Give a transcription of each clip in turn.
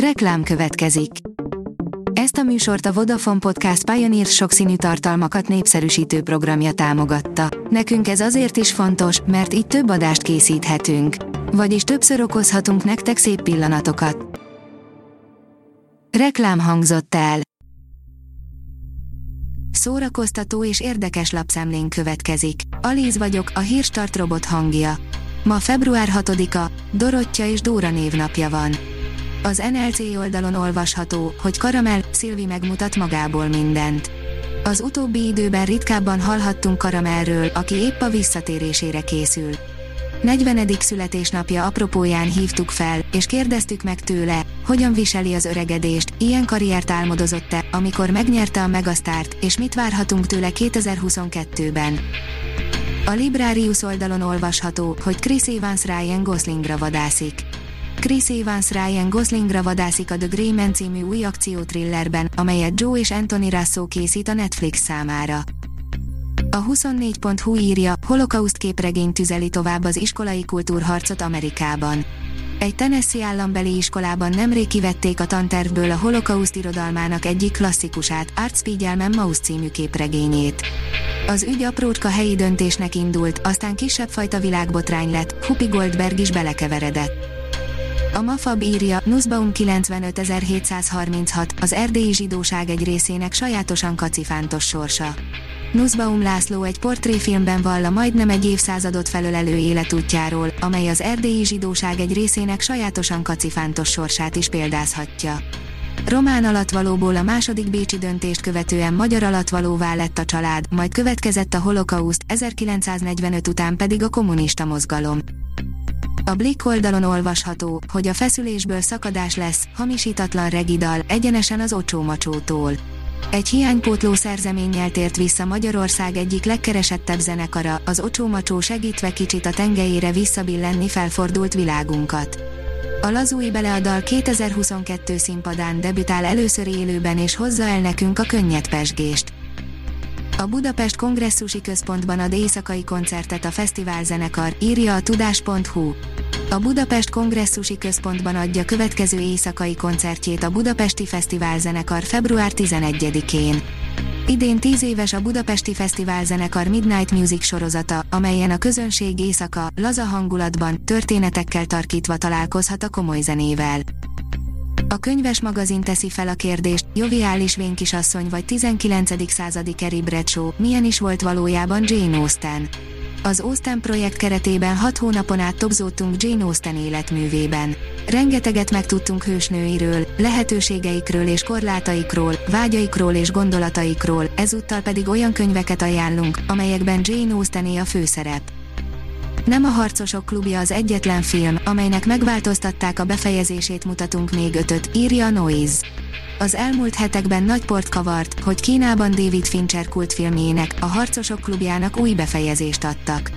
Reklám következik. Ezt a műsort a Vodafone Podcast Pioneer sokszínű tartalmakat népszerűsítő programja támogatta. Nekünk ez azért is fontos, mert így több adást készíthetünk. Vagyis többször okozhatunk nektek szép pillanatokat. Reklám hangzott el. Szórakoztató és érdekes lapszemlén következik. Alíz vagyok, a Hírstart robot hangja. Ma február 6-a, Dorottya és Dóra névnapja van. Az NLC oldalon olvasható, hogy Karamel, Szilvi megmutat magából mindent. Az utóbbi időben ritkábban hallhattunk Karamelről, aki épp a visszatérésére készül. 40. születésnapja apropóján hívtuk fel, és kérdeztük meg tőle, hogyan viseli az öregedést, ilyen karriert álmodozott-e, amikor megnyerte a Megasztárt, és mit várhatunk tőle 2022-ben. A Librarius oldalon olvasható, hogy Chris Evans Ryan Goslingra vadászik. Chris Evans Ryan Goslingra vadászik a The Grey című új akciótrillerben, amelyet Joe és Anthony Russo készít a Netflix számára. A 24.hu írja, holokauszt képregény tüzeli tovább az iskolai kultúrharcot Amerikában. Egy Tennessee állambeli iskolában nemrég kivették a tantervből a holokauszt irodalmának egyik klasszikusát, Art Spiegelman Maus című képregényét. Az ügy aprócska helyi döntésnek indult, aztán kisebb fajta világbotrány lett, Whoopi Goldberg is belekeveredett. A Mafab írja, Nussbaum 95736, az erdélyi zsidóság egy részének sajátosan kacifántos sorsa. Nussbaum László egy portréfilmben vall a majdnem egy évszázadot felölelő életútjáról, amely az erdélyi zsidóság egy részének sajátosan kacifántos sorsát is példázhatja. Román alattvalóból a második bécsi döntést követően magyar alattvalóvá lett a család, majd következett a holokauszt, 1945 után pedig a kommunista mozgalom. A Blikk oldalon olvasható, hogy a feszülésből szakadás lesz, hamisítatlan regidal, egyenesen az Ocsómacsótól. Egy hiánypótló szerzeménnyel tért vissza Magyarország egyik legkeresettebb zenekara, az Ocsómacsó segítve kicsit a tengelyére visszabillenni felfordult világunkat. A Lazulj bele a dal 2022 színpadán debütál először élőben és hozza el nekünk a könnyed pezsgést. A Budapest Kongresszusi Központban ad éjszakai koncertet a fesztiválzenekar, írja a tudás.hu. A Budapest Kongresszusi Központban adja következő éjszakai koncertjét a Budapesti Fesztiválzenekar február 11-én. Idén 10 éves a Budapesti Fesztiválzenekar Midnight Music sorozata, amelyen a közönség éjszaka, laza hangulatban, történetekkel tarkítva találkozhat a komoly zenével. A könyves magazin teszi fel a kérdést, joviális vénkisasszony vagy 19. századi Carrie Bradshaw, milyen is volt valójában Jane Austen. Az Austen projekt keretében 6 hónapon át tobzódtunk Jane Austen életművében. Rengeteget megtudtunk hősnőiről, lehetőségeikről és korlátaikról, vágyaikról és gondolataikról, ezúttal pedig olyan könyveket ajánlunk, amelyekben Jane Austené a főszerep. Nem a Harcosok klubja az egyetlen film, amelynek megváltoztatták a befejezését, mutatunk még 5-öt, írja a Noise. Az elmúlt hetekben nagy port kavart, hogy Kínában David Fincher kultfilmjének, a Harcosok klubjának új befejezést adtak.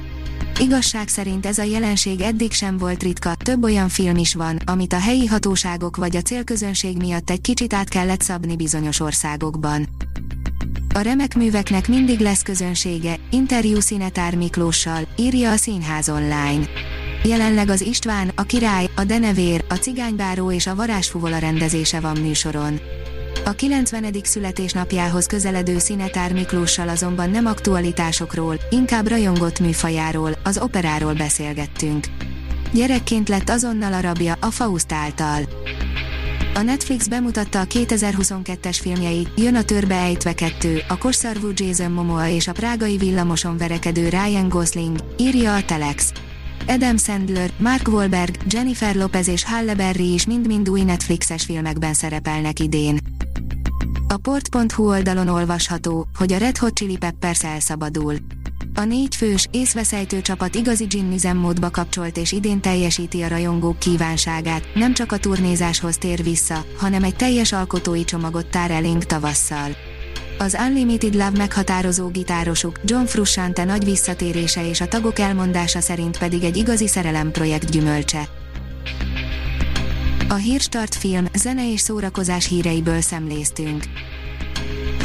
Igazság szerint ez a jelenség eddig sem volt ritka, több olyan film is van, amit a helyi hatóságok vagy a célközönség miatt egy kicsit át kellett szabni bizonyos országokban. A remek műveknek mindig lesz közönsége, interjú Szinetár Miklóssal, írja a Színház Online. Jelenleg az István, a Király, a Denevér, a Cigánybáró és a Varázsfuvola rendezése van műsoron. A 90. születésnapjához közeledő Szinetár Miklóssal azonban nem aktualitásokról, inkább rajongott műfajáról, az operáról beszélgettünk. Gyerekként lett azonnal a rabja, a Faust által. A Netflix bemutatta a 2022-es filmjeit, jön a Törbe ejtve 2, a kosszarvú Jason Momoa és a prágai villamoson verekedő Ryan Gosling, írja a Telex. Adam Sandler, Mark Wahlberg, Jennifer Lopez és Halle Berry is mind-mind új Netflixes filmekben szerepelnek idén. A port.hu oldalon olvasható, hogy a Red Hot Chili Peppers elszabadul. A 4 fős, észveszejtő csapat igazi gin üzemmódba kapcsolt és idén teljesíti a rajongók kívánságát, nem csak a turnézáshoz tér vissza, hanem egy teljes alkotói csomagot tár elénk tavasszal. Az Unlimited Love meghatározó gitárosuk, John Frusciante nagy visszatérése és a tagok elmondása szerint pedig egy igazi szerelemprojekt gyümölcse. A Hírstart film, zene és szórakozás híreiből szemléztünk.